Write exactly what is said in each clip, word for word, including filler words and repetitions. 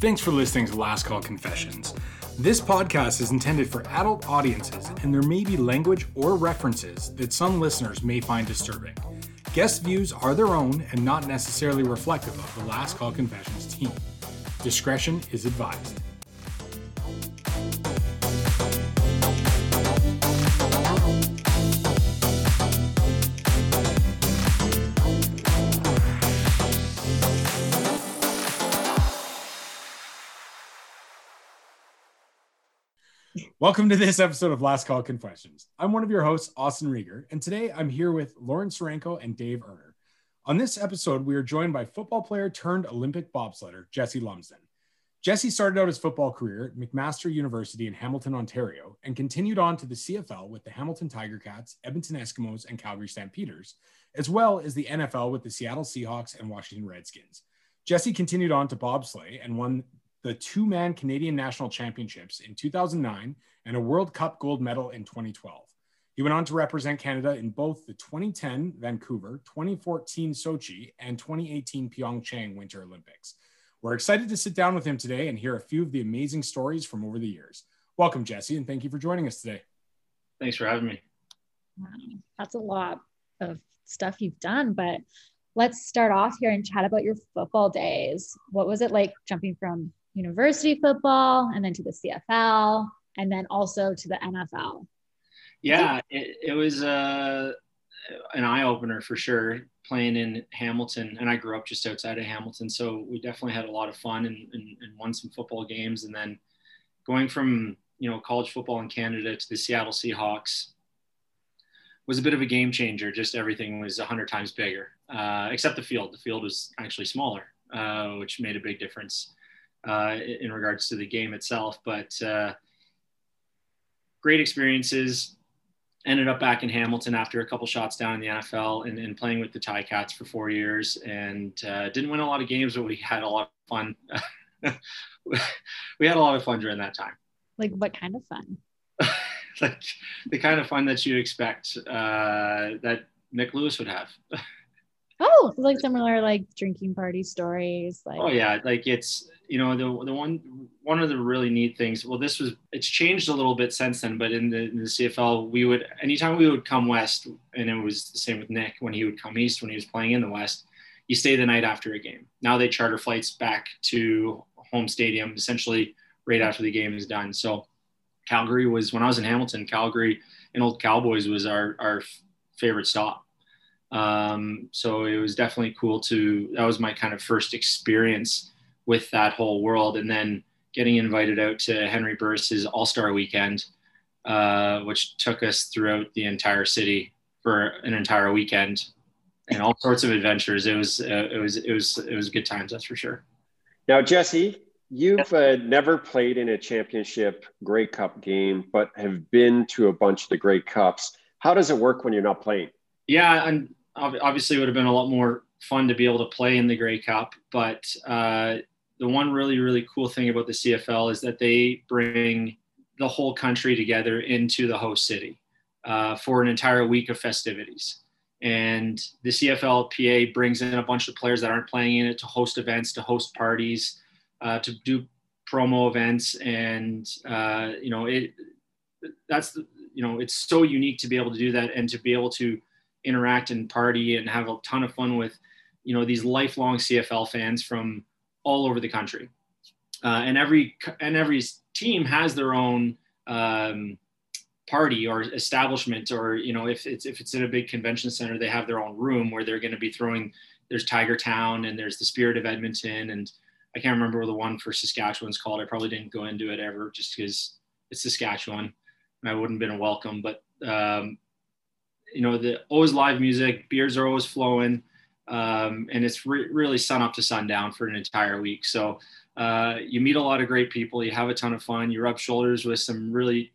Thanks for listening to Last Call Confessions. This podcast is intended for adult audiences, and there may be language or references that some listeners may find disturbing. Guest views are their own and not necessarily reflective of the Last Call Confessions team. Discretion is advised. Welcome to this episode of Last Call Confessions. I'm one of your hosts, Austin Rieger, and today I'm here with Lauren Serenko and Dave Erner. On this episode, we are joined by football player turned Olympic bobsledder, Jesse Lumsden. Jesse started out his football career at McMaster University in Hamilton, Ontario, and continued on to the C F L with the Hamilton Tiger Cats, Edmonton Eskimos, and Calgary Stampeders, as well as the N F L with the Seattle Seahawks and Washington Redskins. Jesse continued on to bobsleigh and won the two-man Canadian National Championships in two thousand nine and a World Cup gold medal in twenty twelve. He went on to represent Canada in both the twenty ten Vancouver, twenty fourteen Sochi, and twenty eighteen PyeongChang Winter Olympics. We're excited to sit down with him today and hear a few of the amazing stories from over the years. Welcome, Jesse, and thank you for joining us today. Thanks for having me. Wow, that's a lot of stuff you've done, but let's start off here and chat about your football days. What was it like jumping from university football and then to the C F L and then also to the N F L? Yeah, it, it was uh, an eye-opener for sure, playing in Hamilton. And I grew up just outside of Hamilton, so we definitely had a lot of fun and, and, and won some football games. And then going from, you know, college football in Canada to the Seattle Seahawks was a bit of a game changer. Just everything was one hundred times bigger, uh, except the field. The field was actually smaller, uh, which made a big difference uh in regards to the game itself, but uh great experiences. Ended up back in Hamilton after a couple shots down in the N F L and, and playing with the Tiger Cats for four years, and uh didn't win a lot of games, but we had a lot of fun. We had a lot of fun during that time. Like what kind of fun? Like the kind of fun that you'd expect uh that Nick Lewis would have. Oh, like similar, like drinking party stories. Like oh yeah, like it's, you know, the the one one of the really neat things. Well, this was it's changed a little bit since then, but in the, in the C F L, we would anytime we would come west, and it was the same with Nick when he would come east when he was playing in the west. You stay the night after a game. Now they charter flights back to home stadium essentially right after the game is done. So Calgary was when I was in Hamilton. Calgary and old Cowboys was our our favorite stop. Um, so it was definitely cool to, that was my kind of first experience with that whole world. And then getting invited out to Henry Burris's All-Star Weekend, uh, which took us throughout the entire city for an entire weekend and all sorts of adventures. It was, uh, it was, it was, it was good times. That's for sure. Now, Jesse, you've uh, never played in a championship Grey Cup game, but have been to a bunch of the Grey Cups. How does it work when you're not playing? Yeah. And obviously it would have been a lot more fun to be able to play in the Grey Cup, but uh, the one really, really cool thing about the C F L is that they bring the whole country together into the host city uh, for an entire week of festivities. And the C F L P A brings in a bunch of players that aren't playing in it to host events, to host parties, uh, to do promo events. And, uh, you know, it that's, the, you know, it's so unique to be able to do that and to be able to interact and party and have a ton of fun with, you know, these lifelong C F L fans from all over the country. Uh, and every, and every team has their own um, party or establishment, or, you know, if it's, if it's in a big convention center, they have their own room where they're going to be throwing, there's Tiger Town and there's the Spirit of Edmonton. And I can't remember what the one for Saskatchewan's called. I probably didn't go into it ever just because it's Saskatchewan and I wouldn't have been welcome, but um, you know, the always live music, beers are always flowing. Um, and it's re- really sun up to sundown for an entire week. So uh, you meet a lot of great people. You have a ton of fun. You rub shoulders with some really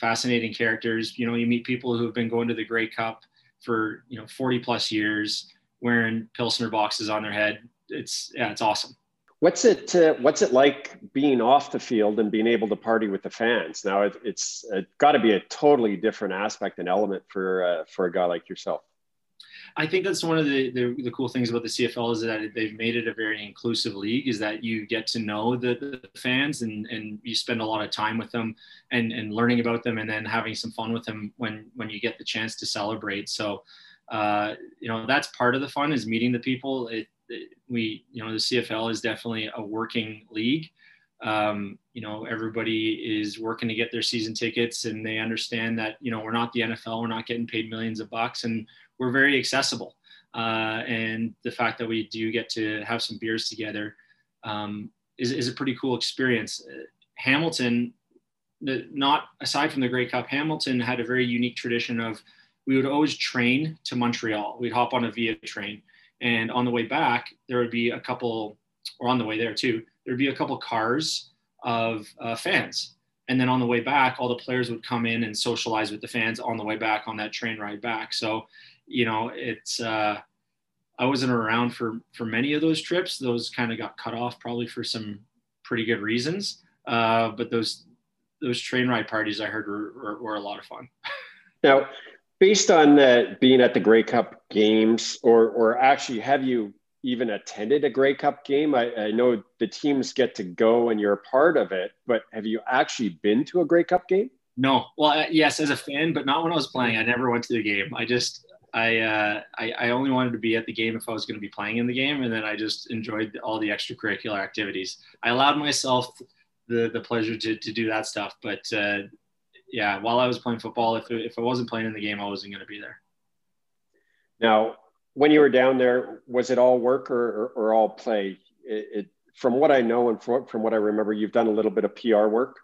fascinating characters. You know, you meet people who have been going to the Grey Cup for, you know, forty plus years, wearing Pilsner boxes on their head. It's, yeah, it's awesome. What's it, uh, what's it like being off the field and being able to party with the fans? Now, it, it's uh, got to be a totally different aspect and element for uh, for a guy like yourself. I think that's one of the, the, the cool things about the C F L is that they've made it a very inclusive league, is that you get to know the, the fans and, and you spend a lot of time with them and, and learning about them and then having some fun with them when, when you get the chance to celebrate. So, uh, you know, that's part of the fun, is meeting the people. It, it, we, you know, the C F L is definitely a working league. Um, you know, everybody is working to get their season tickets, and they understand that, you know, we're not the N F L, we're not getting paid millions of bucks, and we're very accessible. Uh, and the fact that we do get to have some beers together, um, is, is a pretty cool experience. Uh, Hamilton, the, not aside from the Grey Cup, Hamilton had a very unique tradition of, we would always train to Montreal. We'd hop on a Via train, and on the way back, there would be a couple, or on the way there too, there'd be a couple cars of uh, fans. And then on the way back, all the players would come in and socialize with the fans on the way back, on that train ride back. So, you know, it's, uh, I wasn't around for, for many of those trips. Those kind of got cut off probably for some pretty good reasons. Uh, but those, those train ride parties, I heard, were, were, were a lot of fun. Now, based on uh, being at the Grey Cup games, or, or actually, have you even attended a Grey Cup game? I, I know the teams get to go and you're a part of it, but have you actually been to a Grey Cup game? No. Well, uh, yes, as a fan, but not when I was playing. I never went to the game. I just, I, uh, I, I only wanted to be at the game if I was going to be playing in the game. And then I just enjoyed all the extracurricular activities. I allowed myself the, the pleasure to, to do that stuff. But uh, yeah, while I was playing football, if, if I wasn't playing in the game, I wasn't going to be there. Now, when you were down there, was it all work or, or, or all play? It, it, from what I know and from, from what I remember, you've done a little bit of P R work.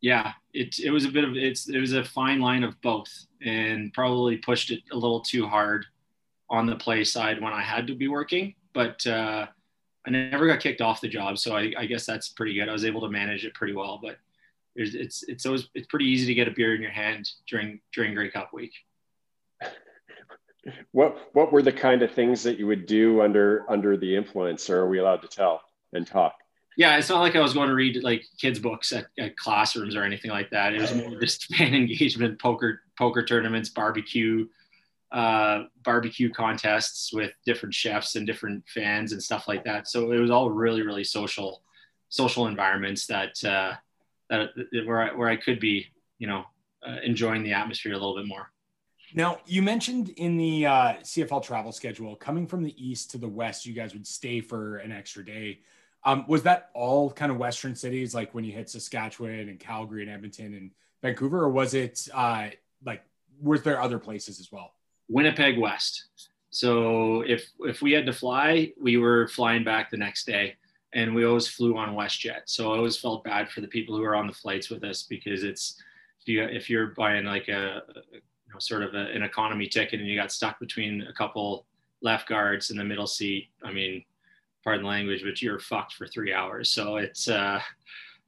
Yeah, it it was a bit of it's it was a fine line of both, and probably pushed it a little too hard on the play side when I had to be working. But uh, I never got kicked off the job, so I, I guess that's pretty good. I was able to manage it pretty well. But it's it's it's always it's pretty easy to get a beer in your hand during during Grey Cup week. What what were the kind of things that you would do under under the influence, or are we allowed to tell and talk? Yeah, it's not like I was going to read like kids' books at, at classrooms or anything like that. It was more just fan engagement, poker poker tournaments, barbecue uh, barbecue contests with different chefs and different fans and stuff like that. So it was all really really social social environments that uh, that where I, where I could be, you know, uh, enjoying the atmosphere a little bit more. Now, you mentioned in the uh, C F L travel schedule, coming from the east to the west, you guys would stay for an extra day. Um, was that all kind of Western cities, like when you hit Saskatchewan and Calgary and Edmonton and Vancouver, or was it uh, like, was there other places as well? Winnipeg West. So if, if we had to fly, we were flying back the next day, and we always flew on WestJet. So I always felt bad for the people who are on the flights with us, because it's, if, you, if you're buying like a, a Know, sort of a, an economy ticket, and you got stuck between a couple left guards in the middle seat. I mean, pardon the language, but you're fucked for three hours. So it's, uh,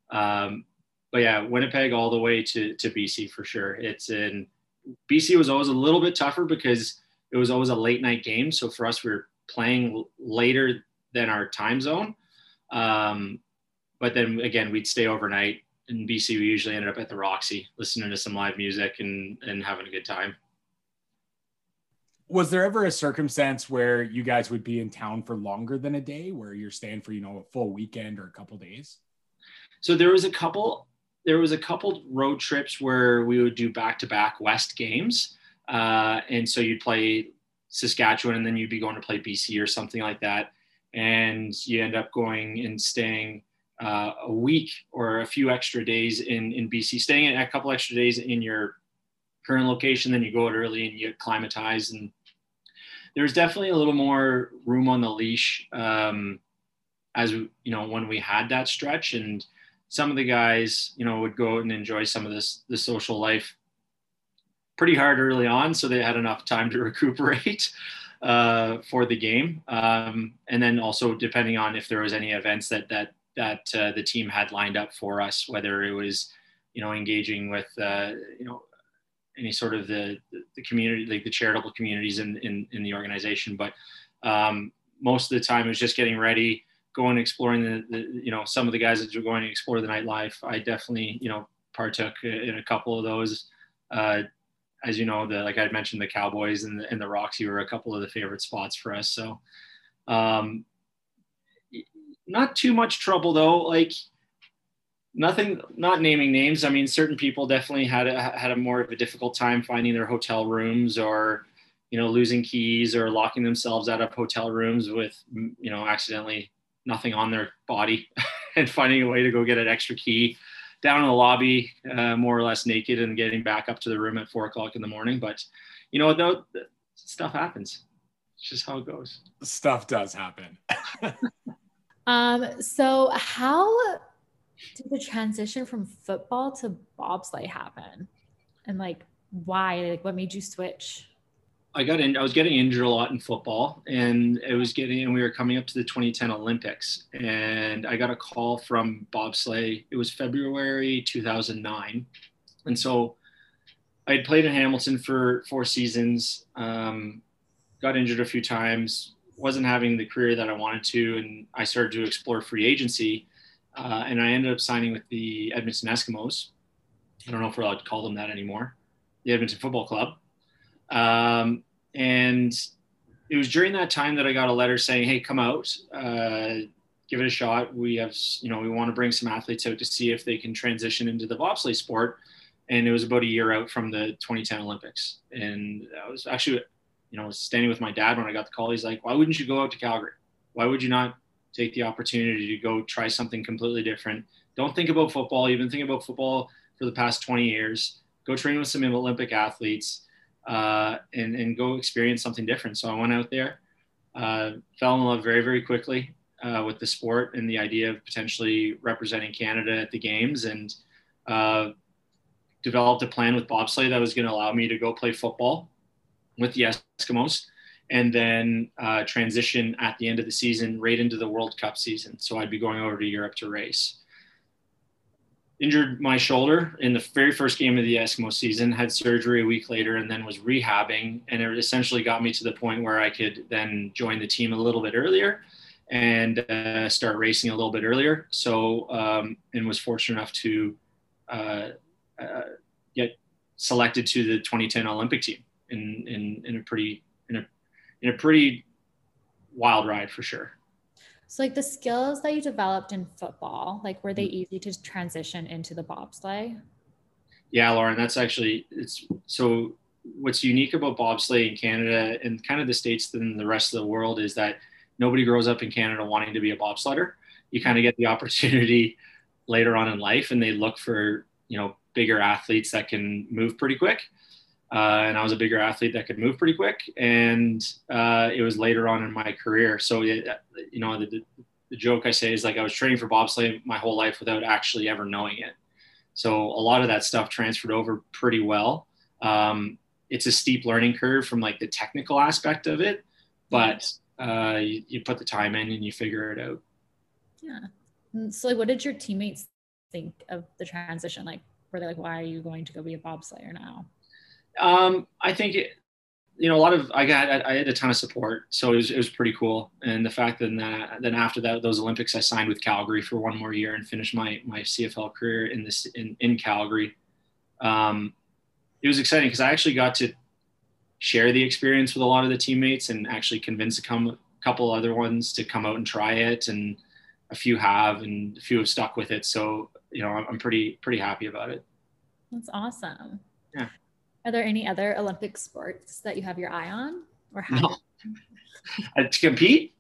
um, but yeah, Winnipeg all the way to, to B C for sure. It's in B C was always a little bit tougher because it was always a late night game. So for us, we were playing later than our time zone. Um, but then again, we'd stay overnight. In B C, we usually ended up at the Roxy, listening to some live music and, and having a good time. Was there ever a circumstance where you guys would be in town for longer than a day, where you're staying for, you know, a full weekend or a couple days? So there was a couple, there was a couple road trips where we would do back-to-back West games. Uh, and so you'd play Saskatchewan and then you'd be going to play B C or something like that. And you end up going and staying Uh, a week or a few extra days in, in B C, staying a couple extra days in your current location, then you go out early and you acclimatize. And there's definitely a little more room on the leash um, as, you know, when we had that stretch. And some of the guys, you know, would go out and enjoy some of this, the social life pretty hard early on, so they had enough time to recuperate uh, for the game. Um, and then also depending on if there was any events that, that, that uh, the team had lined up for us, whether it was, you know, engaging with, uh, you know, any sort of the, the community, like the charitable communities in, in, in the organization. But um, most of the time it was just getting ready, going and exploring the, the, you know, some of the guys that were going to explore the nightlife. I definitely, you know, partook in a couple of those uh, as you know, the, like I mentioned, the Cowboys and the, and the Roxy were a couple of the favorite spots for us. So um, not too much trouble though. Like nothing, not naming names. I mean, certain people definitely had a, had a more of a difficult time finding their hotel rooms, or, you know, losing keys or locking themselves out of hotel rooms with, you know, accidentally nothing on their body and finding a way to go get an extra key down in the lobby, uh, more or less naked, and getting back up to the room at four o'clock in the morning. But, you know, though, stuff happens. It's just how it goes. Stuff does happen. um, so how did the transition from football to bobsleigh happen? And like, why? Like, what made you switch? I got in, I was getting injured a lot in football, and it was getting, and we were coming up to the twenty ten Olympics, and I got a call from bobsleigh. It was February two thousand nine. And so I had played in Hamilton for four seasons, um, got injured a few times, wasn't having the career that I wanted to. And I started to explore free agency. Uh, and I ended up signing with the Edmonton Eskimos. I don't know if we're allowed to call them that anymore. The Edmonton Football Club. Um, and it was during that time that I got a letter saying, hey, come out, uh, give it a shot. We have, you know, we want to bring some athletes out to see if they can transition into the bobsleigh sport. And it was about a year out from the twenty ten Olympics. And I was actually, you know, standing with my dad when I got the call. He's like, why wouldn't you go out to Calgary? Why would you not take the opportunity to go try something completely different? Don't think about football. You've been thinking about football for the past twenty years. Go train with some Olympic athletes. Uh, and, and go experience something different. So I went out there, uh, fell in love very, very quickly uh, with the sport and the idea of potentially representing Canada at the games, and uh, developed a plan with bobsleigh that was going to allow me to go play football with the Eskimos, and then uh, transition at the end of the season right into the World Cup season. So I'd be going over to Europe to race. Injured my shoulder in the very first game of the Eskimo season, had surgery a week later, and then was rehabbing. And it essentially got me to the point where I could then join the team a little bit earlier and uh, start racing a little bit earlier. So, um, and was fortunate enough to uh, uh, get selected to the twenty ten Olympic team in, in, in a pretty, in a, in a pretty wild ride for sure. So like the skills that you developed in football, like were they easy to transition into the bobsleigh? Yeah, Lauren, that's actually, it's so what's unique about bobsleigh in Canada and kind of the States than the rest of the world is that nobody grows up in Canada wanting to be a bobsledder. You kind of get the opportunity later on in life, and they look for, you know, bigger athletes that can move pretty quick. Uh, and I was a bigger athlete that could move pretty quick. And uh, it was later on in my career. So, it, you know, the, the joke I say is like I was training for bobsleigh my whole life without actually ever knowing it. So a lot of that stuff transferred over pretty well. Um, it's a steep learning curve from like the technical aspect of it, but uh, you, you put the time in and you figure it out. Yeah. So like, what did your teammates think of the transition? Like, were they like, why are you going to go be a bobsleigher now? Um, I think, it, you know, a lot of, I got, I had a ton of support, so it was, it was pretty cool. And the fact that then, then after that, those Olympics, I signed with Calgary for one more year and finished my, my C F L career in this, in, in Calgary. Um, it was exciting because I actually got to share the experience with a lot of the teammates and actually convince a com- couple other ones to come out and try it. And a few have, and a few have stuck with it. So, you know, I'm pretty, pretty happy about it. That's awesome. Yeah. Are there any other Olympic sports that you have your eye on or have? No. Uh, to compete?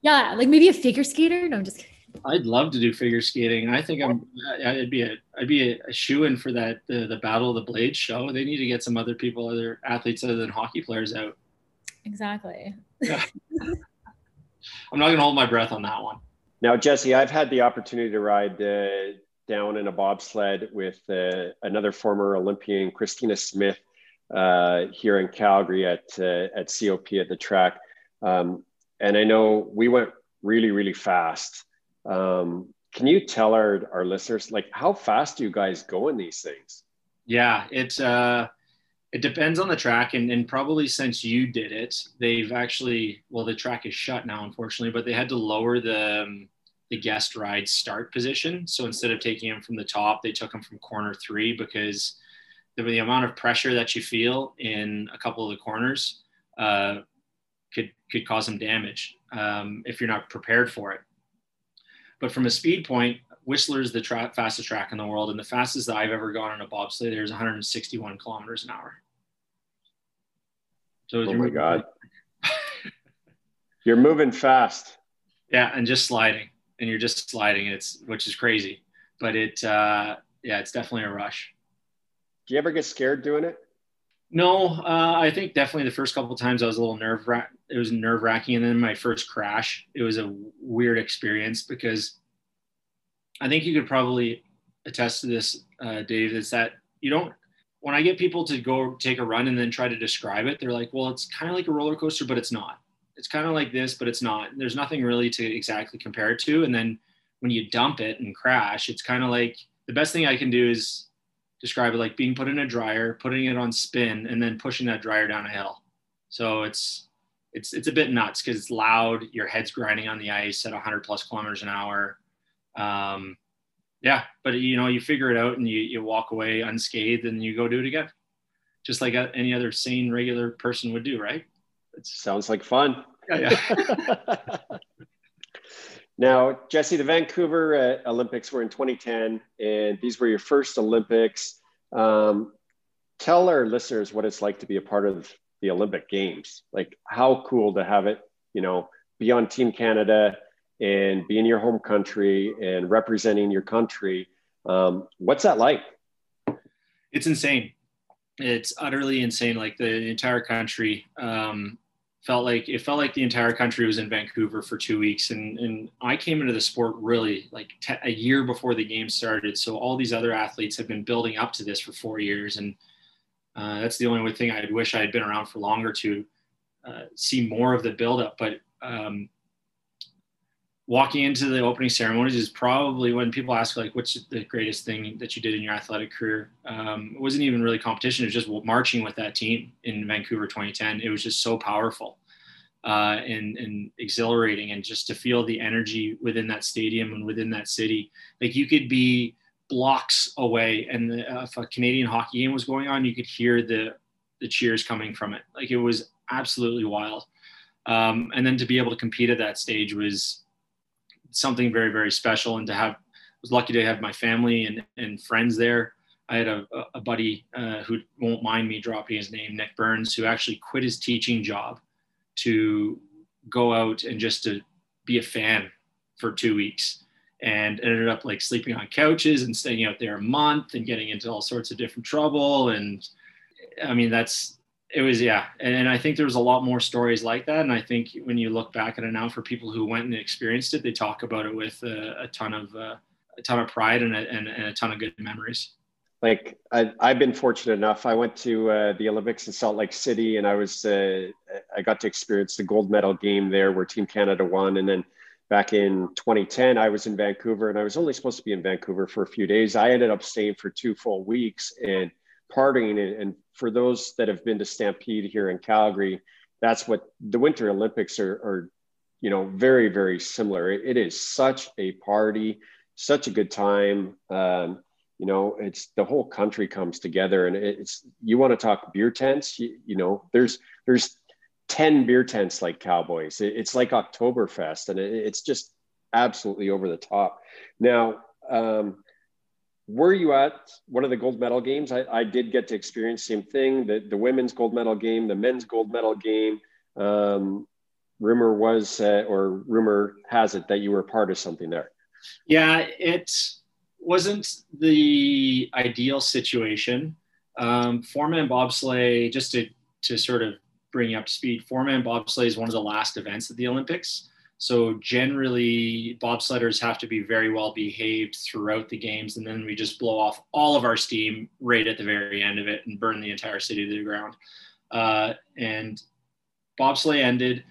Yeah, like maybe a figure skater. No, I'm just kidding. I'd love to do figure skating. I think I'm. I'd be a. I'd be a, a shoo-in for that the, the Battle of the Blades show. They need to get some other people, other athletes other than hockey players out. Exactly. Yeah. I'm not gonna hold my breath on that one. Now, Jesse, I've had the opportunity to ride the. Uh, down in a bobsled with uh, another former Olympian, Christina Smith, uh, here in Calgary at uh, at C O P at the track. Um, and I know we went really, really fast. Um, can you tell our, our listeners, like, how fast do you guys go in these things? Yeah, it, uh, it depends on the track. And, and probably since you did it, they've actually, well, the track is shut now, unfortunately, but they had to lower the... Um, the guest ride start position. So instead of taking them from the top, they took them from corner three because the, the amount of pressure that you feel in a couple of the corners uh, could could cause some damage um, if you're not prepared for it. But from a speed point, Whistler is the tra- fastest track in the world, and the fastest that I've ever gone on a bobsleigh there is one hundred sixty-one kilometers an hour. So oh my God. You're moving fast. Yeah, and just sliding, and you're just sliding. It's which is crazy, but it, uh, yeah, it's definitely a rush. Do you ever get scared doing it? No, uh, I think definitely the first couple of times I was a little nerve wrack. It was nerve wracking, and then my first crash, it was a weird experience because I think you could probably attest to this, uh, Dave. Is that you don't. When I get people to go take a run and then try to describe it, they're like, "Well, it's kind of like a roller coaster, but it's not. It's kind of like this, but it's not." There's nothing really to exactly compare it to. And then when you dump it and crash, it's kind of like the best thing I can do is describe it like being put in a dryer, putting it on spin, and then pushing that dryer down a hill. So it's it's it's a bit nuts because it's loud. Your head's grinding on the ice at one hundred plus kilometers an hour. Um, yeah, but you know, you figure it out and you you walk away unscathed and you go do it again, just like any other sane, regular person would do, right? It sounds like fun. Yeah, yeah. Now, Jesse, the Vancouver uh, Olympics were in twenty ten, and these were your first Olympics. Um, tell our listeners what it's like to be a part of the Olympic Games. Like, how cool to have it, you know, be on Team Canada and be in your home country and representing your country. Um, what's that like? It's insane. It's utterly insane. Like the entire country um, felt like it felt like the entire country was in Vancouver for two weeks. And, and I came into the sport really like te- a year before the game started. So all these other athletes have been building up to this for four years. And uh, that's the only thing I wish I had been around for longer to uh, see more of the buildup. But um, walking into the opening ceremonies is probably when people ask like, what's the greatest thing that you did in your athletic career? Um, it wasn't even really competition. It was just marching with that team in Vancouver twenty ten. It was just so powerful uh, and, and exhilarating. And just to feel the energy within that stadium and within that city, like you could be blocks away. And the, uh, if a Canadian hockey game was going on, you could hear the, the cheers coming from it. Like it was absolutely wild. Um, and then to be able to compete at that stage was something very, very special. And to have, I was lucky to have my family and, and friends there. I had a, a buddy uh, who won't mind me dropping his name, Nick Burns, who actually quit his teaching job to go out and just to be a fan for two weeks and ended up like sleeping on couches and staying out there a month and getting into all sorts of different trouble. And I mean, that's, it was, yeah. And, and I think there was a lot more stories like that. And I think when you look back at it now for people who went and experienced it, they talk about it with a, a ton of, uh, a ton of pride and a, and, and a ton of good memories. Like I, I've been fortunate enough. I went to uh, the Olympics in Salt Lake City and I was, uh, I got to experience the gold medal game there where Team Canada won. And then back in twenty ten, I was in Vancouver and I was only supposed to be in Vancouver for a few days. I ended up staying for two full weeks and partying. And for those that have been to Stampede here in Calgary, that's what the Winter Olympics are, are you know, very, very similar. It, it is such a party, such a good time. Um, you know, it's the whole country comes together and it's, you want to talk beer tents, you, you know, there's, there's ten beer tents like Cowboys. It, it's like Oktoberfest and it, it's just absolutely over the top. Now, um, were you at one of the gold medal games? I, I did get to experience the same thing, the, the women's gold medal game, the men's gold medal game. Um, rumor was, uh, or rumor has it that you were part of something there. Yeah, it wasn't the ideal situation. Um, four-man bobsleigh, just to, to sort of bring you up to speed, four-man bobsleigh is one of the last events at the Olympics. So generally, bobsledders have to be very well behaved throughout the games, and then we just blow off all of our steam right at the very end of it and burn the entire city to the ground. Uh, and bobsleigh ended.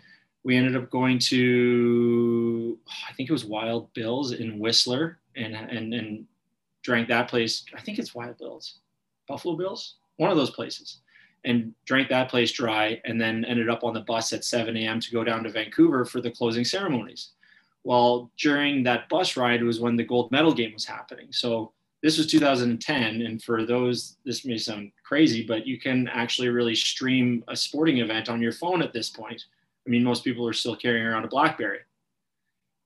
We ended up going to, I think it was Wild Bills in Whistler, and and and drank that place. I think it's Wild Bills, Buffalo Bills, one of those places. And drank that place dry and then ended up on the bus at seven a.m. to go down to Vancouver for the closing ceremonies. Well, during that bus ride was when the gold medal game was happening. So this was two thousand ten, and for those, this may sound crazy, but you can actually really stream a sporting event on your phone at this point. I mean, most people are still carrying around a BlackBerry.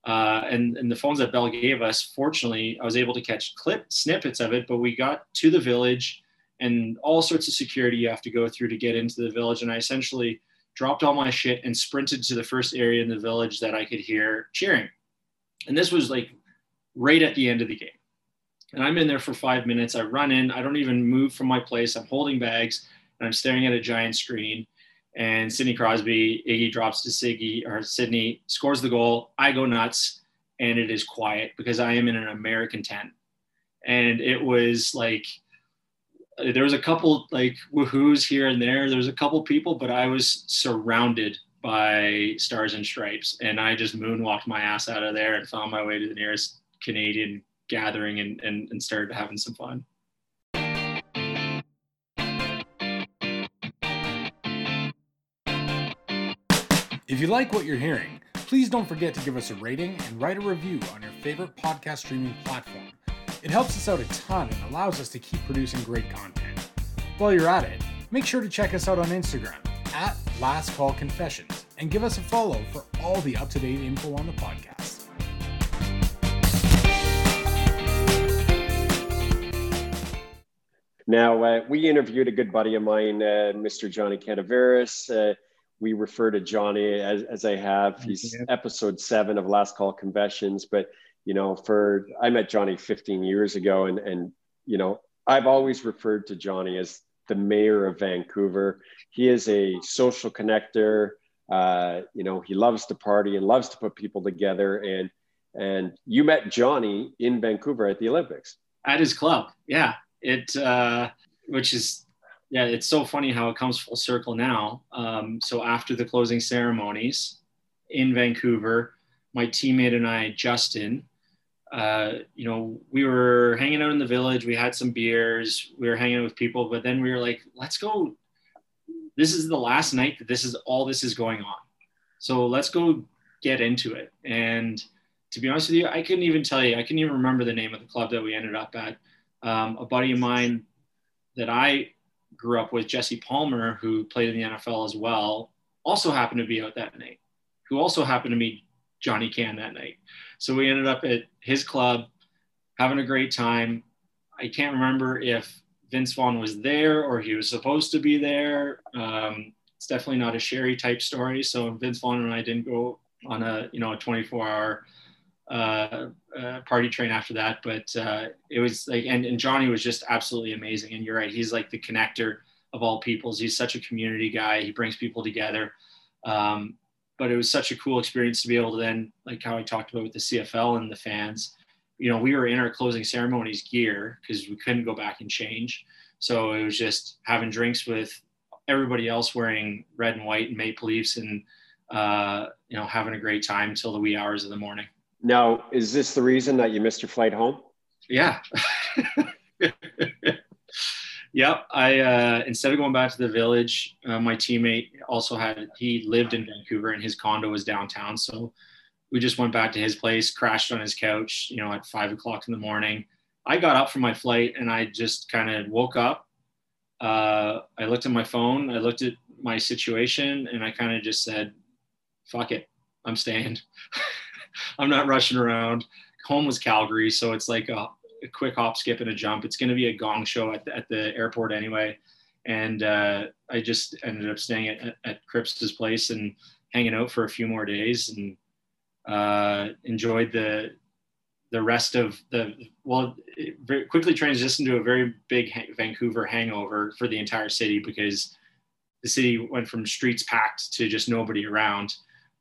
Uh, and, and the phones that Bell gave us, fortunately, I was able to catch clip snippets of it, but we got to the village and all sorts of security you have to go through to get into the village. And I essentially dropped all my shit and sprinted to the first area in the village that I could hear cheering. And this was like right at the end of the game. And I'm in there for five minutes. I run in, I don't even move from my place. I'm holding bags and I'm staring at a giant screen. And Sidney Crosby, Iggy drops to Siggy, or Sidney, scores the goal. I go nuts, and it is quiet because I am in an American tent. And it was like, there was a couple like woohoos here and there. There was a couple people, but I was surrounded by stars and stripes. And I just moonwalked my ass out of there and found my way to the nearest Canadian gathering and, and, and started having some fun. If you like what you're hearing, please don't forget to give us a rating and write a review on your favorite podcast streaming platform. It helps us out a ton and allows us to keep producing great content. While you're at it, make sure to check us out on Instagram at Last Call Confessions and give us a follow for all the up-to-date info on the podcast. Now, uh, we interviewed a good buddy of mine, uh, Mister Johnny Cantaveras. Uh, We refer to Johnny as, as I have. He's episode seven of Last Call Confessions. But, you know, for I met Johnny fifteen years ago. And, and, you know, I've always referred to Johnny as the mayor of Vancouver. He is a social connector. Uh, you know, he loves to party and loves to put people together. And and you met Johnny in Vancouver at the Olympics. At his club. Yeah. It, uh, which is... Yeah, it's so funny how it comes full circle now. Um, so after the closing ceremonies in Vancouver, my teammate and I, Justin, uh, you know, we were hanging out in the village. We had some beers. We were hanging out with people. But then we were like, let's go. This is the last night that this is all this is going on. So let's go get into it. And to be honest with you, I couldn't even tell you. I couldn't even remember the name of the club that we ended up at. Um, a buddy of mine that I grew up with, Jesse Palmer, who played in the N F L as well, also happened to be out that night, who also happened to meet Johnny Can that night. So we ended up at his club having a great time. I can't remember if Vince Vaughn was there or he was supposed to be there. Um, it's definitely not a Sherry type story. So Vince Vaughn and I didn't go on a, you know, a twenty-four hour uh, uh, party train after that, but, uh, it was like, and, and Johnny was just absolutely amazing. And you're right. He's like the connector of all peoples. He's such a community guy. He brings people together. Um, but it was such a cool experience to be able to then, like how I talked about with the C F L and the fans, you know, we were in our closing ceremonies gear because we couldn't go back and change. So it was just having drinks with everybody else wearing red and white and Maple Leafs and, uh, you know, having a great time till the wee hours of the morning. Now, is this the reason that you missed your flight home? Yeah. Yep. I, uh, instead of going back to the village, uh, my teammate also had, he lived in Vancouver and his condo was downtown. So we just went back to his place, crashed on his couch, you know, at five o'clock in the morning. I got up from my flight and I just kind of woke up. Uh, I looked at my phone. I looked at my situation and I kind of just said, fuck it. I'm staying. I'm not rushing around. Home was Calgary, so it's like a, a quick hop, skip, and a jump. It's going to be a gong show at the, at the airport anyway. And uh, I just ended up staying at, at Cripps' place and hanging out for a few more days and uh, enjoyed the the rest of the, well, it very quickly transitioned to a very big ha- Vancouver hangover for the entire city because the city went from streets packed to just nobody around.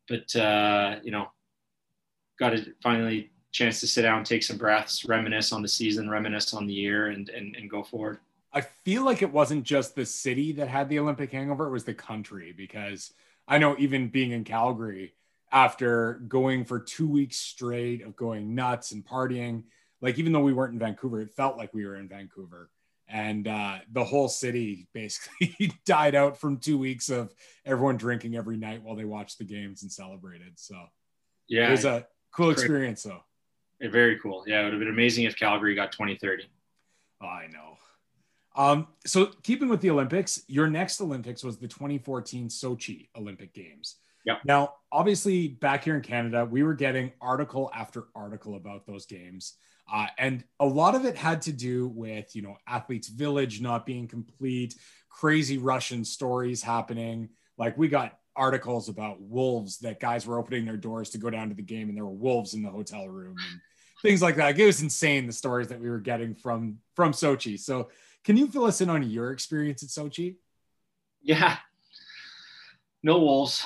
But, uh, you know, got a finally chance to sit down, take some breaths, reminisce on the season, reminisce on the year, and, and and go forward. I feel like it wasn't just the city that had the Olympic hangover, it was the country, because I know even being in Calgary, after going for two weeks straight of going nuts and partying, like even though we weren't in Vancouver, it felt like we were in Vancouver. And uh, the whole city basically died out from two weeks of everyone drinking every night while they watched the games and celebrated. So yeah, it was a cool experience though. Very cool. Yeah, it would have been amazing if Calgary got twenty thirty. Oh, I know. Um, so keeping with the Olympics, your next Olympics was the twenty fourteen Sochi Olympic Games. Yep. Now, obviously, back here in Canada, we were getting article after article about those games. Uh, and a lot of it had to do with, you know, Athletes Village not being complete, crazy Russian stories happening. Like, we got articles about wolves, that guys were opening their doors to go down to the game and there were wolves in the hotel room and things like that. It was insane, the stories that we were getting from, from Sochi. So can you fill us in on your experience at Sochi? Yeah. No wolves.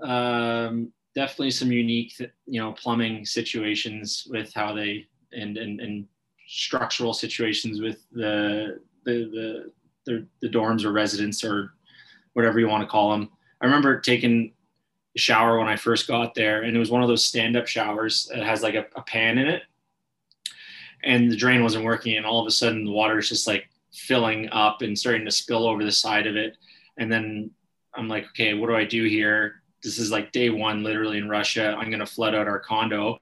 Um, definitely some unique, you know, plumbing situations with how they, and, and, and structural situations with the, the, the, the, the dorms or residents or whatever you want to call them. I remember taking a shower when I first got there, and it was one of those stand-up showers that has like a, a pan in it, and the drain wasn't working. And all of a sudden the water is just like filling up and starting to spill over the side of it. And then I'm like, okay, what do I do here? This is like day one, literally, in Russia. I'm going to flood out our condo.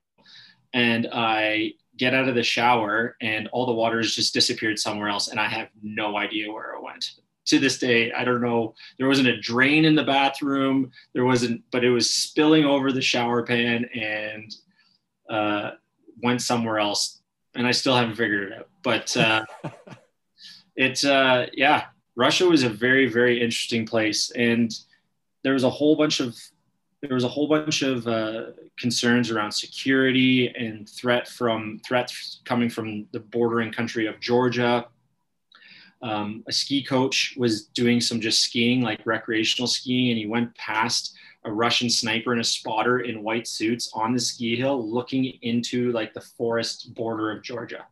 And I get out of the shower and all the water has just disappeared somewhere else. And I have no idea where it went. To this day, I don't know. There wasn't a drain in the bathroom. There wasn't, but it was spilling over the shower pan and uh, went somewhere else. And I still haven't figured it out. But uh, it's, uh, yeah, Russia was a very, very interesting place. And There was a whole bunch of there was a whole bunch of uh, concerns around security and threat from threats coming from the bordering country of Georgia. Um, a ski coach was doing some just skiing, like recreational skiing, and he went past a Russian sniper and a spotter in white suits on the ski hill, looking into like the forest border of Georgia.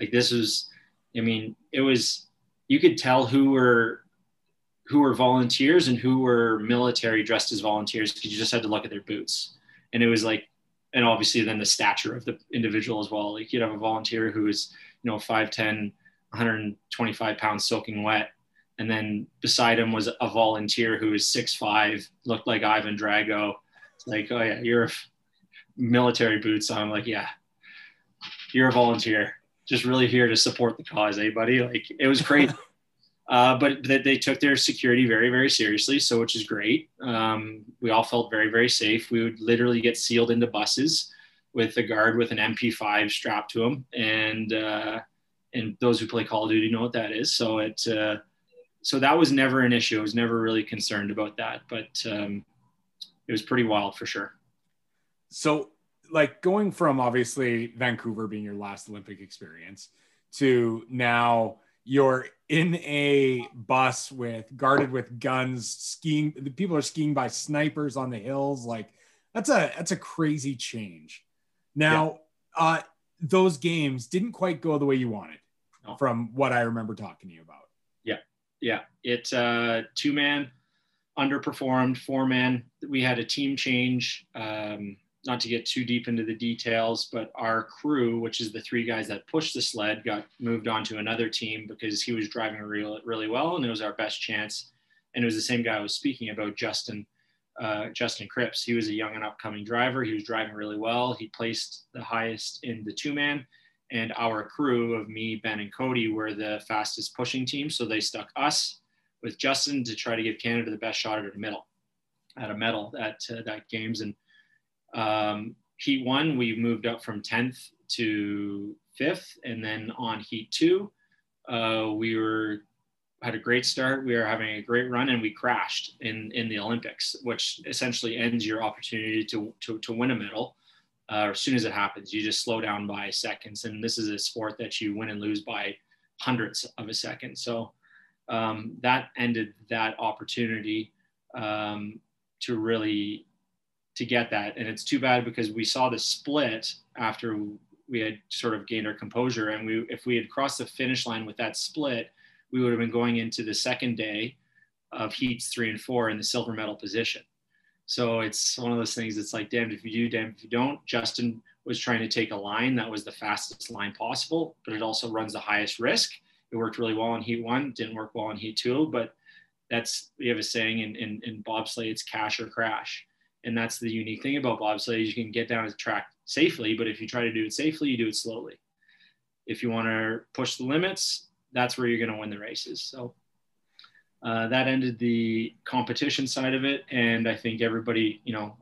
Like this was, I mean, it was, you could tell who were. who were volunteers and who were military dressed as volunteers, because you just had to look at their boots. And it was like, and obviously then the stature of the individual as well. Like you'd have a volunteer who is, you know, five ten, one hundred twenty-five pounds soaking wet. And then beside him was a volunteer who was six five, looked like Ivan Drago. It's like, oh yeah, you're military boots. So I'm like, yeah, you're a volunteer. Just really here to support the cause, eh, buddy? Like it was crazy. Uh, but they, they took their security very, very seriously, so which is great. Um, we all felt very, very safe. We would literally get sealed into buses with a guard with an M P five strapped to him, and uh, and those who play Call of Duty know what that is. So it uh, so that was never an issue. I was never really concerned about that, but um, it was pretty wild for sure. So, like going from obviously Vancouver being your last Olympic experience to now. You're in a bus with guarded with guns, skiing. The people are skiing by snipers on the hills. Like that's a, that's a crazy change. Now, yeah. uh, those games didn't quite go the way you wanted no. from what I remember talking to you about. Yeah. Yeah. It uh two man underperformed, four man. We had a team change, um, not to get too deep into the details, but our crew, which is the three guys that pushed the sled, got moved on to another team because he was driving really, really well. And it was our best chance. And it was the same guy I was speaking about, Justin, uh, Justin Cripps. He was a young and upcoming driver. He was driving really well. He placed the highest in the two man, and our crew of me, Ben and Cody were the fastest pushing team. So they stuck us with Justin to try to give Canada the best shot at a medal, at a medal at uh, that games. And, Um, heat one, we moved up from tenth to fifth, and then on heat two, uh, we were had a great start. We were having a great run, and we crashed in in the Olympics, which essentially ends your opportunity to to, to win a medal. Uh, as soon as it happens, you just slow down by seconds, and this is a sport that you win and lose by hundredths of a second. So um, that ended that opportunity um, to really. to get that. And it's too bad because we saw the split after we had sort of gained our composure. And we, if we had crossed the finish line with that split, we would have been going into the second day of heats three and four in the silver medal position. So it's one of those things that's like, damned if you do, damned if you don't. Justin was trying to take a line that was the fastest line possible, but it also runs the highest risk. It worked really well in heat one, didn't work well in heat two, but that's, we have a saying in, in, in bobsleigh, it's cash or crash. And that's the unique thing about bobsleigh is you can get down a track safely, but if you try to do it safely, you do it slowly. if you want to push the limits, that's where you're going to win the races. So uh, that ended the competition side of it. And I think everybody, you know,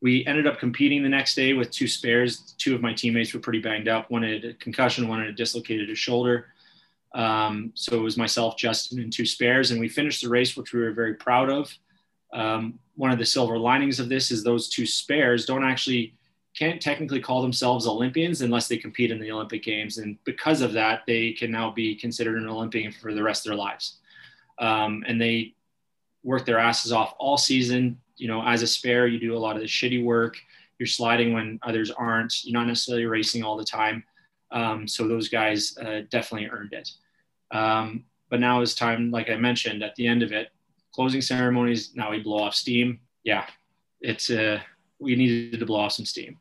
we ended up competing the next day with two spares. Two of my teammates were pretty banged up. One had a concussion, one had dislocated his shoulder. Um, so it was myself, Justin, and two spares, and we finished the race, which we were very proud of. Um, one of the silver linings of this is those two spares don't actually can't technically call themselves Olympians unless they compete in the Olympic Games. And because of that, they can now be considered an Olympian for the rest of their lives. Um, and they work their asses off all season. You know, as a spare, you do a lot of the shitty work. You're sliding when others aren't. You're not necessarily racing all the time. Um, so those guys uh, definitely earned it. Um, but now is time, like I mentioned, at the end of it, closing ceremonies. Now we blow off steam. Yeah, it's uh, we needed to blow off some steam.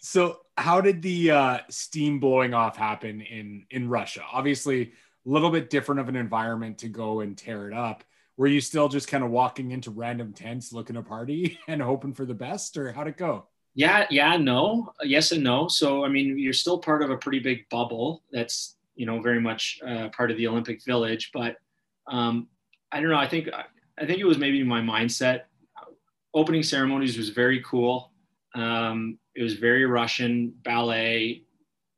So how did the uh, steam blowing off happen in, in Russia? Obviously, a little bit different of an environment to go and tear it up. Were you still just kind of walking into random tents, looking to party and hoping for the best, or how'd it go? Yeah, yeah, no, yes and no. So, I mean, you're still part of a pretty big bubble that's, you know, very much uh, part of the Olympic Village. But um, I don't know, I think I think it was maybe my mindset. Opening ceremonies was very cool. Um, it was very Russian ballet,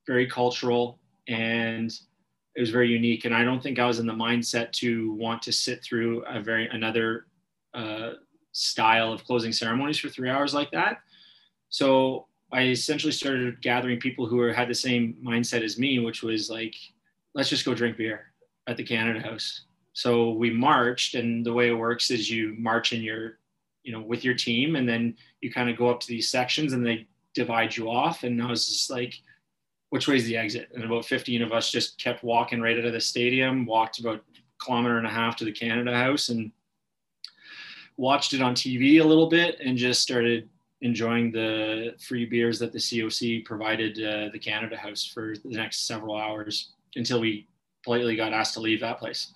very cultural, and it was very unique. And I don't think I was in the mindset to want to sit through a very another uh, style of closing ceremonies for three hours like that. So I essentially started gathering people who were, had the same mindset as me, which was like, let's just go drink beer at the Canada House. So we marched, and the way it works is you march in your, you know, with your team, and then you kind of go up to these sections and they divide you off. And I was just like, which way's the exit? And about fifteen of us just kept walking right out of the stadium, walked about a kilometer and a half to the Canada House and watched it on T V a little bit and just started enjoying the free beers that the C O C provided uh, the Canada House for the next several hours until we politely got asked to leave that place.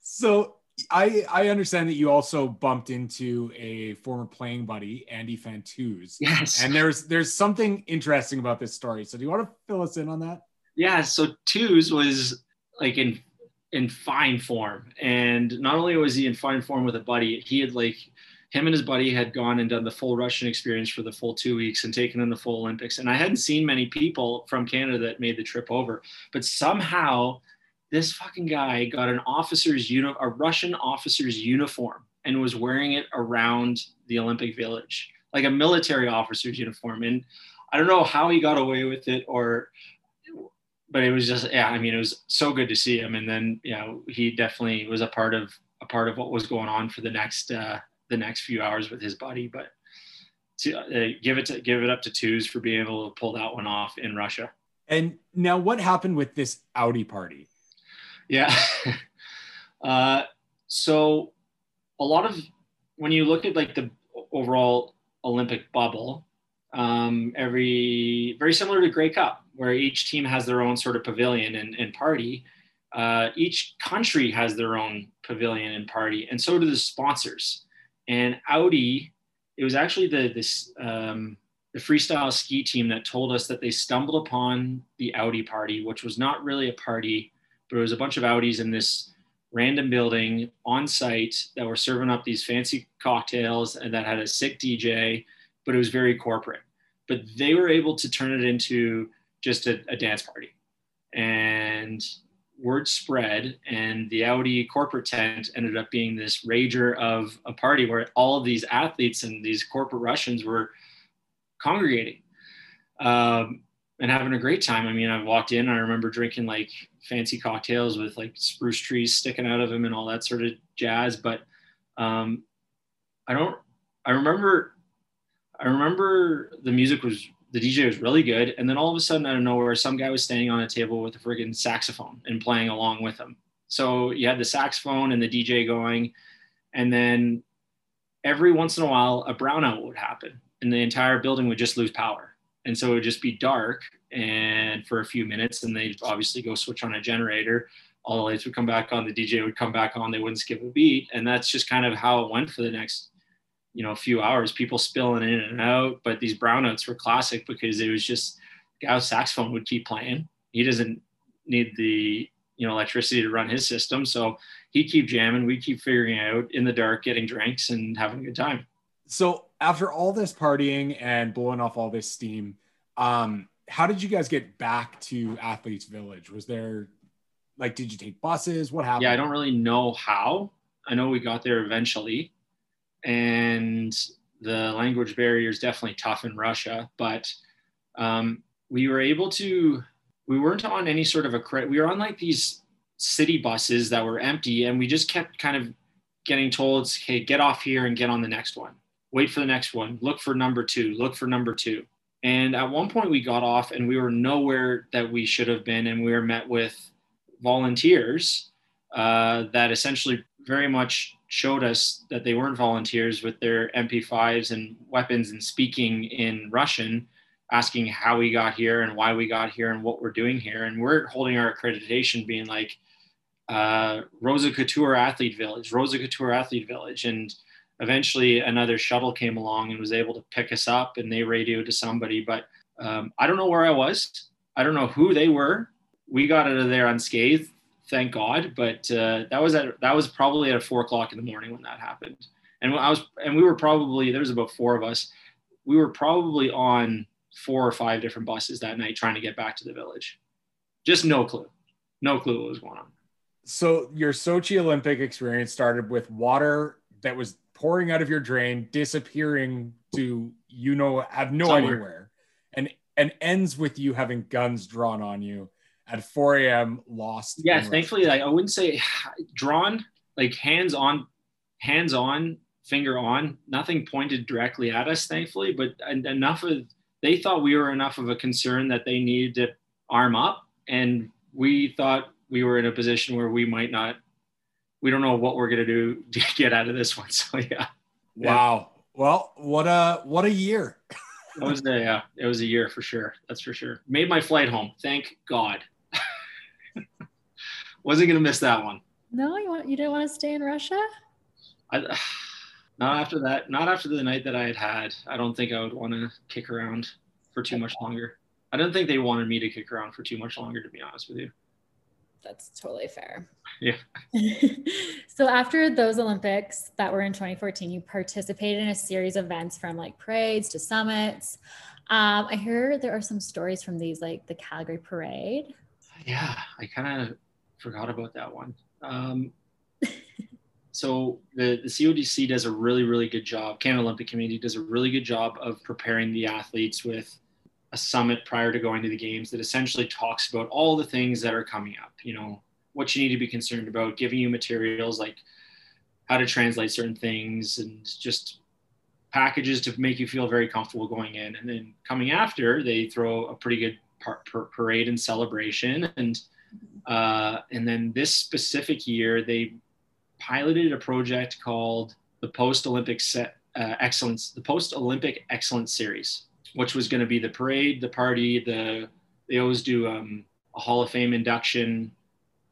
So I I understand that you also bumped into a former playing buddy, Andy Fantuz. Yes. And there's there's something interesting about this story. So do you want to fill us in on that? Yeah, so Tuz was like in in fine form. And not only was he in fine form with a buddy, he had like him and his buddy had gone and done the full Russian experience for the full two weeks and taken in the full Olympics. And I hadn't seen many people from Canada that made the trip over, but somehow this fucking guy got an officer's uni- a Russian officer's uniform and was wearing it around the Olympic Village, like a military officer's uniform. And I don't know how he got away with it or, but it was just, yeah, I mean, it was so good to see him. And then, you know, he definitely was a part of, a part of what was going on for the next, uh, the next few hours with his buddy, but to, uh, give it to, give it up to Tuz for being able to pull that one off in Russia. And now what happened with this Audi party? Yeah. uh, so a lot of, when you look at like the overall Olympic bubble, um, every, very similar to Grey Cup, where each team has their own sort of pavilion and, and party. Uh, each country has their own pavilion and party, and so do the sponsors. And Audi, it was actually the this um, the freestyle ski team that told us that they stumbled upon the Audi party, which was not really a party, but it was a bunch of Audis in this random building on site that were serving up these fancy cocktails and that had a sick D J, but it was very corporate. But they were able to turn it into just a, a dance party. And word spread, and the Audi corporate tent ended up being this rager of a party where all of these athletes and these corporate Russians were congregating um, and having a great time. I mean, I walked in, I remember drinking like fancy cocktails with like spruce trees sticking out of them and all that sort of jazz. But um, I don't, I remember, I remember the music was, the D J was really good. And then all of a sudden, out of nowhere, some guy was standing on a table with a friggin' saxophone and playing along with him. So you had the saxophone and the D J going. And then every once in a while, a brownout would happen and the entire building would just lose power. And so it would just be dark and for a few minutes, and they'd obviously go switch on a generator. All the lights would come back on, the D J would come back on, they wouldn't skip a beat. And that's just kind of how it went for the next you know, a few hours, people spilling in and out, but these brownouts were classic because it was just guy's saxophone would keep playing. He doesn't need the, you know, electricity to run his system. So he'd keep jamming. We'd keep figuring out in the dark, getting drinks and having a good time. So after all this partying and blowing off all this steam, um, how did you guys get back to Athletes Village? Was there, like, did you take buses? What happened? Yeah, I don't really know how. I know we got there eventually. And the language barrier is definitely tough in Russia. But um, we were able to, we weren't on any sort of a credit. We were on like these city buses that were empty. And we just kept kind of getting told, hey, get off here and get on the next one. Wait for the next one. Look for number two. Look for number two. And at one point we got off and we were nowhere that we should have been. And we were met with volunteers uh, that essentially very much showed us that they weren't volunteers with their M P fives and weapons and speaking in Russian, asking how we got here and why we got here and what we're doing here. And we're holding our accreditation being like, uh, Rosa Khutor Athlete Village, Rosa Khutor Athlete Village. And eventually another shuttle came along and was able to pick us up and they radioed to somebody. But um, I don't know where I was. I don't know who they were. We got out of there unscathed, thank God. But uh, that was at, that was probably at four o'clock in the morning when that happened. And when I was, and we were probably, there was about four of us. We were probably on four or five different buses that night trying to get back to the village. Just no clue, no clue what was going on. So your Sochi Olympic experience started with water that was pouring out of your drain, disappearing to, you know, have no Somewhere. idea where, and, and ends with you having guns drawn on you at four a.m. lost. Yeah, thankfully, like, I wouldn't say drawn, like hands on, hands on, finger on, nothing pointed directly at us, thankfully, but enough of, they thought we were enough of a concern that they needed to arm up. And we thought we were in a position where we might not, we don't know what we're going to do to get out of this one. So yeah. Wow. Yeah. Well, what a, what a year. It was a, yeah, it was a year for sure. That's for sure. Made my flight home. Thank God. Wasn't going to miss that one. No, you want, you didn't want to stay in Russia? I, not after that. Not after the night that I had had. I don't think I would want to kick around for too much longer. I don't think they wanted me to kick around for too much longer, to be honest with you. That's totally fair. Yeah. So after those Olympics that were in twenty fourteen, you participated in a series of events from like parades to summits. Um, I hear there are some stories from these, like the Calgary parade. Yeah, I kind of forgot about that one. Um, so the, the C O D C does a really, really good job. Canada Olympic Committee does a really good job of preparing the athletes with a summit prior to going to the games that essentially talks about all the things that are coming up, you know, what you need to be concerned about, giving you materials like how to translate certain things and just packages to make you feel very comfortable going in. And then coming after, they throw a pretty good par- par- parade and celebration. And uh, and then this specific year, they piloted a project called the Post-Olympic Se- uh, Excellence, the Post-Olympic Excellence Series, which was going to be the parade, the party, the, they always do um, a Hall of Fame induction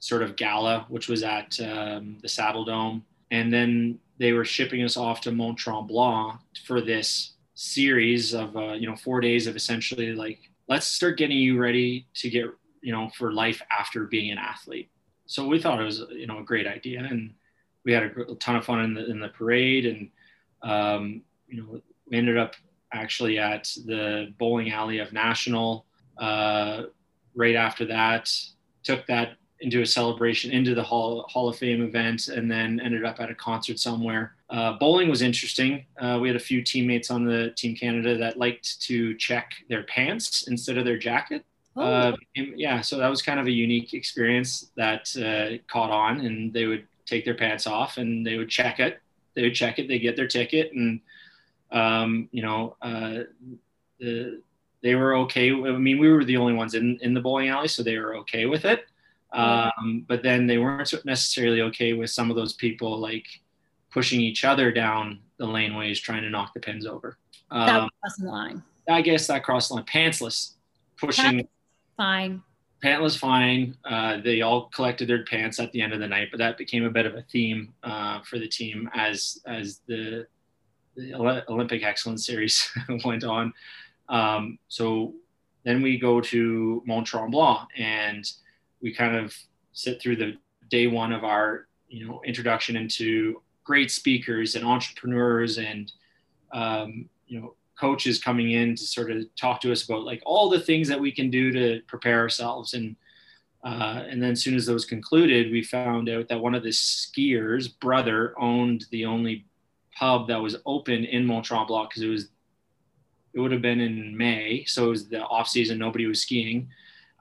sort of gala, which was at um, the Saddle Dome. And then they were shipping us off to Mont Tremblant for this series of, uh, you know, four days of essentially like, let's start getting you ready to get, you know, for life after being an athlete. So we thought it was, you know, a great idea. And we had a ton of fun in the, in the parade. And, um, you know, we ended up actually at the bowling alley of National uh, right after that, took that into a celebration, into the Hall, Hall of Fame event, and then ended up at a concert somewhere. Uh, bowling was interesting. Uh, we had a few teammates on the Team Canada that liked to check their pants instead of their jacket. Oh. Uh, and yeah, so that was kind of a unique experience that uh, caught on, and they would take their pants off and they would check it. They would check it, they get their ticket, and Um, you know, uh, the, they were okay. I mean, we were the only ones in, in the bowling alley, so they were okay with it. Um, but then they weren't necessarily okay with some of those people like pushing each other down the laneways, trying to knock the pins over. Um, that crossed the line. I guess that crossed the line. Pantsless, pushing. Pantsless, fine. Pantless, fine. Uh, they all collected their pants at the end of the night, but that became a bit of a theme uh, for the team as as the. The Olympic Excellence Series went on. Um, so Then we go to Mont Tremblant and we kind of sit through the day one of our, you know, introduction into great speakers and entrepreneurs and, um, you know, coaches coming in to sort of talk to us about like all the things that we can do to prepare ourselves. And, uh, and then as soon as those concluded, we found out that one of the skiers' brother owned the only pub that was open in Mont Tremblant, because it was, it would have been in May. So it was the off season, nobody was skiing.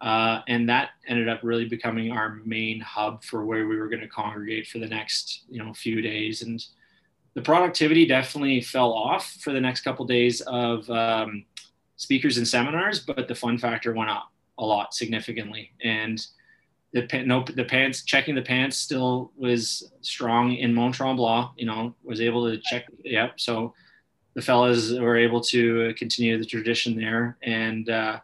Uh, and that ended up really becoming our main hub for where we were going to congregate for the next, you know, few days. And the productivity definitely fell off for the next couple of days of um, speakers and seminars, but the fun factor went up a lot significantly. And the no, the pants, checking the pants still was strong in Mont Tremblant, you know, was able to check. Yeah. So the fellas were able to continue the tradition there. And uh,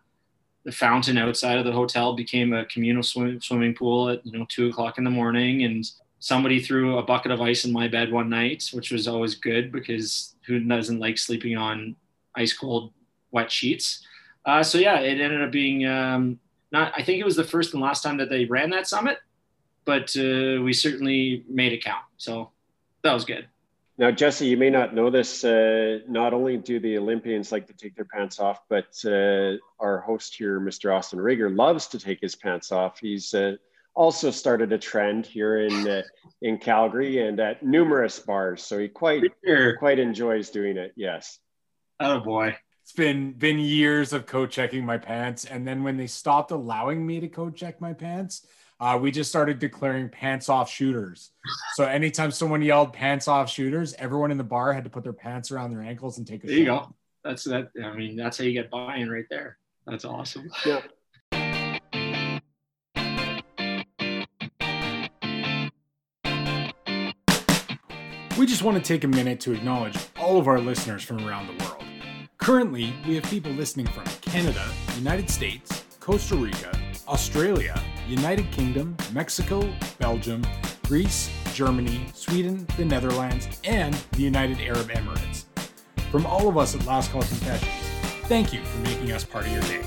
the fountain outside of the hotel became a communal swim, swimming pool at, you know, two o'clock in the morning. And somebody threw a bucket of ice in my bed one night, which was always good because who doesn't like sleeping on ice cold, wet sheets? Uh, so yeah, it ended up being um, not, I think it was the first and last time that they ran that summit, but uh, we certainly made it count. So that was good. Now, Jesse, you may not know this, uh, not only do the Olympians like to take their pants off, but uh, our host here, Mister Austin Rieger, loves to take his pants off. He's uh, also started a trend here in uh, in Calgary and at numerous bars. So he quite quite enjoys doing it. Yes. Oh boy. It's been been years of code checking my pants, and then when they stopped allowing me to code check my pants, uh, we just started declaring pants off shooters. So anytime someone yelled pants off shooters, everyone in the bar had to put their pants around their ankles and take a there shot. You go. That's that. I mean, that's how you get buy-in right there. That's awesome. Yeah. We just want to take a minute to acknowledge all of our listeners from around the world. Currently, we have people listening from Canada, United States, Costa Rica, Australia, United Kingdom, Mexico, Belgium, Greece, Germany, Sweden, the Netherlands, and the United Arab Emirates. From all of us at Last Call Confessions, thank you for making us part of your day.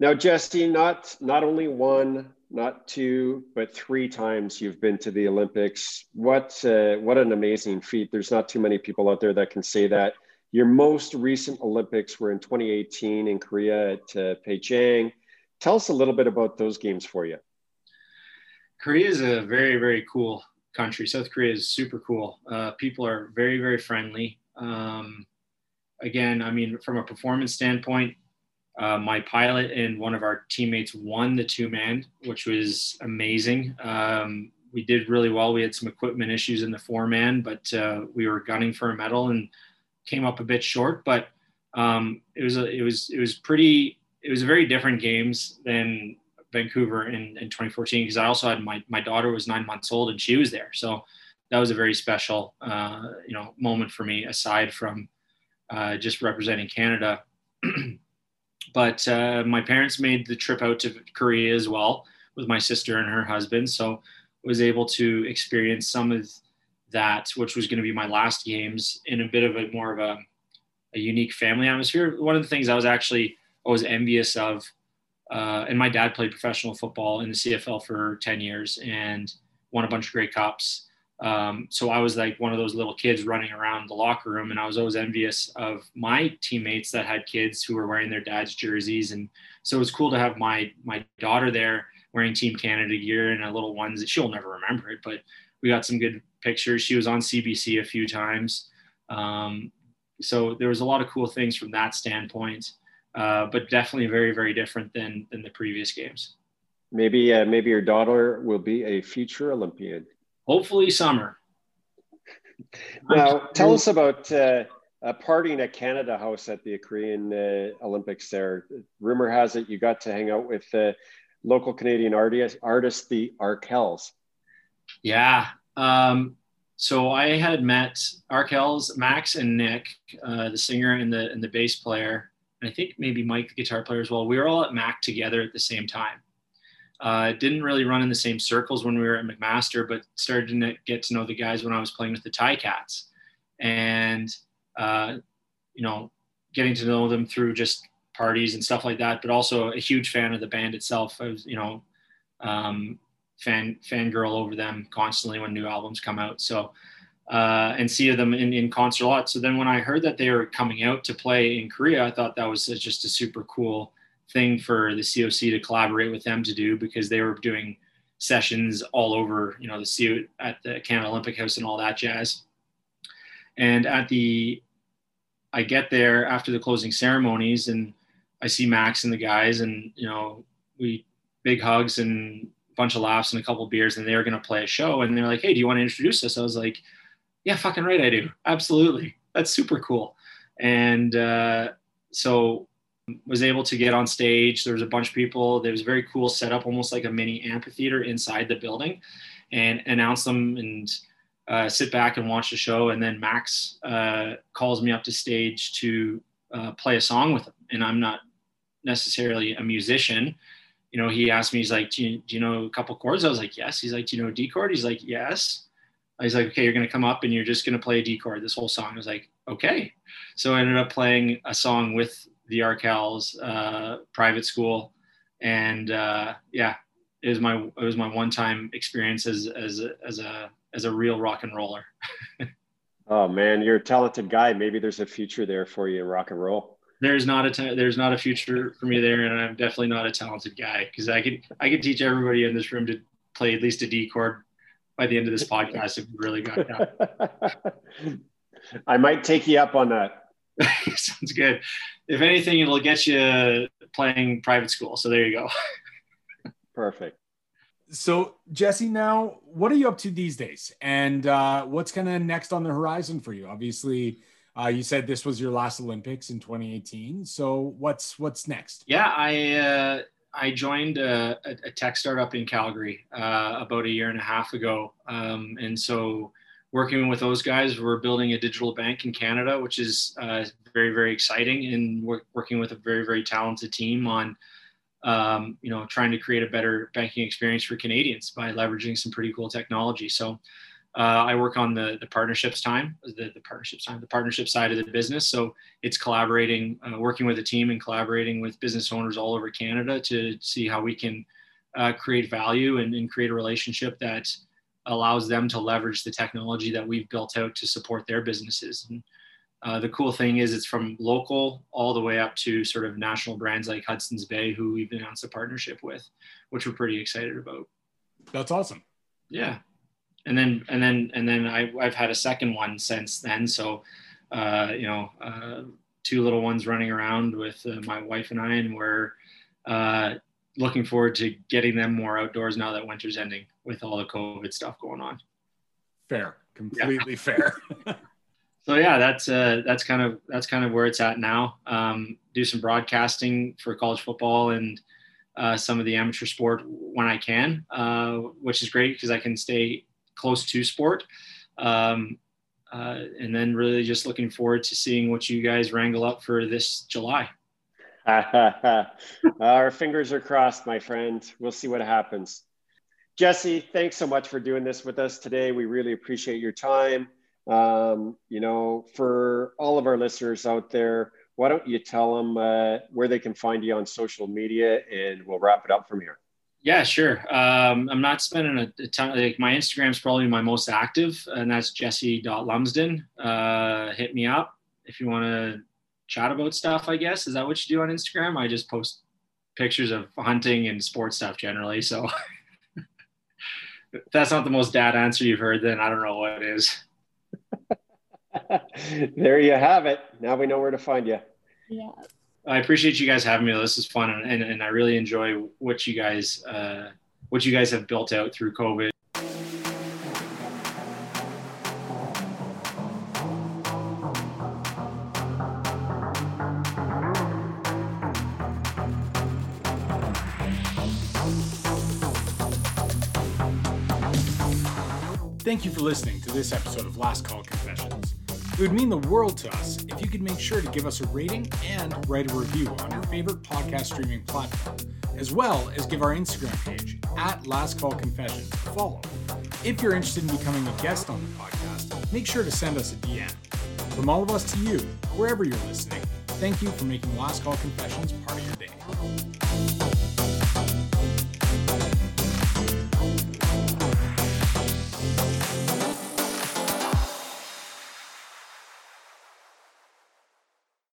Now, Jesse, not, not only one, not two, but three times you've been to the Olympics. What uh, what an amazing feat. There's not too many people out there that can say that. Your most recent Olympics were in twenty eighteen in Korea at uh, PyeongChang. Tell us a little bit about those games for you. Korea is a very, very cool country. South Korea is super cool. Uh, people are very, very friendly. Um, again, I mean, from a performance standpoint, Uh, my pilot and one of our teammates won the two-man, which was amazing. Um, we did really well. We had some equipment issues in the four-man, but uh, we were gunning for a medal and came up a bit short. But um, it was a, it was it was pretty. It was very different games than Vancouver in, in twenty fourteen, because I also had my my daughter was nine months old and she was there, so that was a very special uh, you know moment for me. Aside from uh, just representing Canada. But uh, my parents made the trip out to Korea as well with my sister and her husband. So I was able to experience some of that, which was going to be my last games in a bit of a more of a, a unique family atmosphere. One of the things I was actually always envious of, uh, and my dad played professional football in the C F L for ten years and won a bunch of Grey Cups. Um, so I was like one of those little kids running around the locker room, and I was always envious of my teammates that had kids who were wearing their dad's jerseys. And so it was cool to have my, my daughter there wearing Team Canada gear and a little ones that she'll never remember it, but we got some good pictures. She was on C B C a few times. Um, so there was a lot of cool things from that standpoint, uh, but definitely very, very different than, than the previous games. Maybe, uh, maybe your daughter will be a future Olympian. Hopefully summer. Now, tell us about uh, a partying at Canada House at the Korean uh, Olympics there. Rumor has it you got to hang out with uh, local Canadian artist, artist the Arkells. Yeah. Um, so I had met Arkells, Max and Nick, uh, the singer and the, and the bass player. And I think maybe Mike, the guitar player as well. We were all at Mac together at the same time. Uh, didn't really run in the same circles when we were at McMaster, but started to get to know the guys when I was playing with the Tiger Cats. And, uh, you know, getting to know them through just parties and stuff like that, but also a huge fan of the band itself. I was, you know, um, fan fangirl over them constantly when new albums come out. So, uh, and see them in, in concert a lot. So then when I heard that they were coming out to play in Korea, I thought that was just a super cool thing for the C O C to collaborate with them to do, because they were doing sessions all over, you know, the C O C at the Canada Olympic House and all that jazz. And at the, I get there after the closing ceremonies and I see Max and the guys, and, you know, we big hugs and a bunch of laughs and a couple of beers, and they were going to play a show, and they're like, "Hey, do you want to introduce us?" I was like, "Yeah, fucking right. I do. Absolutely. That's super cool." And, uh, so was able to get on stage. There was a bunch of people. There was a very cool setup, almost like a mini amphitheater inside the building, and announce them and, uh, sit back and watch the show. And then Max, uh, calls me up to stage to, uh, play a song with him. And I'm not necessarily a musician. You know, he asked me, he's like, do you, do you know a couple chords? I was like, yes. He's like, do you know a D chord? He's like, yes. He's like, okay, you're going to come up and you're just going to play a D chord this whole song. I was like, okay. So I ended up playing a song with the Arkells, uh, Private School. And, uh, yeah, it was my, it was my one-time experience as, as, a, as a, as a real rock and roller. Oh man, you're a talented guy. Maybe there's a future there for you in rock and roll. There's not a ta- there's not a future for me there, and I'm definitely not a talented guy, because I could I could teach everybody in this room to play at least a D chord by the end of this podcast if we really got that. I might take you up on that. Sounds good. If anything, it'll get you playing Private School. So there you go. Perfect. So Jesse, now what are you up to these days, and uh, what's kind of next on the horizon for you? Obviously, uh, you said this was your last Olympics in twenty eighteen. So what's what's next? Yeah, I uh, I joined a, a tech startup in Calgary uh, about a year and a half ago, um, and so working with those guys, we're building a digital bank in Canada, which is uh, very very exciting, and we're working with a very very talented team on. Um, you know, trying to create a better banking experience for Canadians by leveraging some pretty cool technology. So uh, I work on the, the partnerships time, the, the partnerships time, the partnership side of the business. So it's collaborating, uh, working with a team and collaborating with business owners all over Canada to see how we can uh, create value and, and create a relationship that allows them to leverage the technology that we've built out to support their businesses. And, Uh, the cool thing is it's from local all the way up to sort of national brands like Hudson's Bay, who we've announced a partnership with, which we're pretty excited about. That's awesome. Yeah. And then, and then, and then I, I've had a second one since then. So, uh, you know, uh, two little ones running around with uh, my wife and I, and we're uh, looking forward to getting them more outdoors now that winter's ending with all the COVID stuff going on. Fair. Completely yeah. Fair. So yeah, that's uh, that's kind of that's kind of where it's at now. Um, do some broadcasting for college football and uh, some of the amateur sport when I can, uh, which is great because I can stay close to sport. Um, uh, and then really just looking forward to seeing what you guys wrangle up for this July. Our fingers are crossed, my friend. We'll see what happens. Jesse, thanks so much for doing this with us today. We really appreciate your time. Um, you know, for all of our listeners out there, why don't you tell them uh, where they can find you on social media, and we'll wrap it up from here. Yeah, sure. Um, I'm not spending a, a ton. Like my Instagram is probably my most active, and that's jesse dot lumsden. Uh, hit me up if you want to chat about stuff, I guess. Is that what you do on Instagram? I just post pictures of hunting and sports stuff generally. So if that's not the most dad answer you've heard, then I don't know what it is. There you have it. Now we know where to find you. Yeah. I appreciate you guys having me. This is fun, and, and, and I really enjoy what you guys uh, what you guys have built out through COVID. Thank you for listening to this episode of Last Call Confessions. It would mean the world to us if you could make sure to give us a rating and write a review on your favorite podcast streaming platform, as well as give our Instagram page, at Last Call Confessions, a follow. If you're interested in becoming a guest on the podcast, make sure to send us a D M. From all of us to you, wherever you're listening, thank you for making Last Call Confessions part of your day.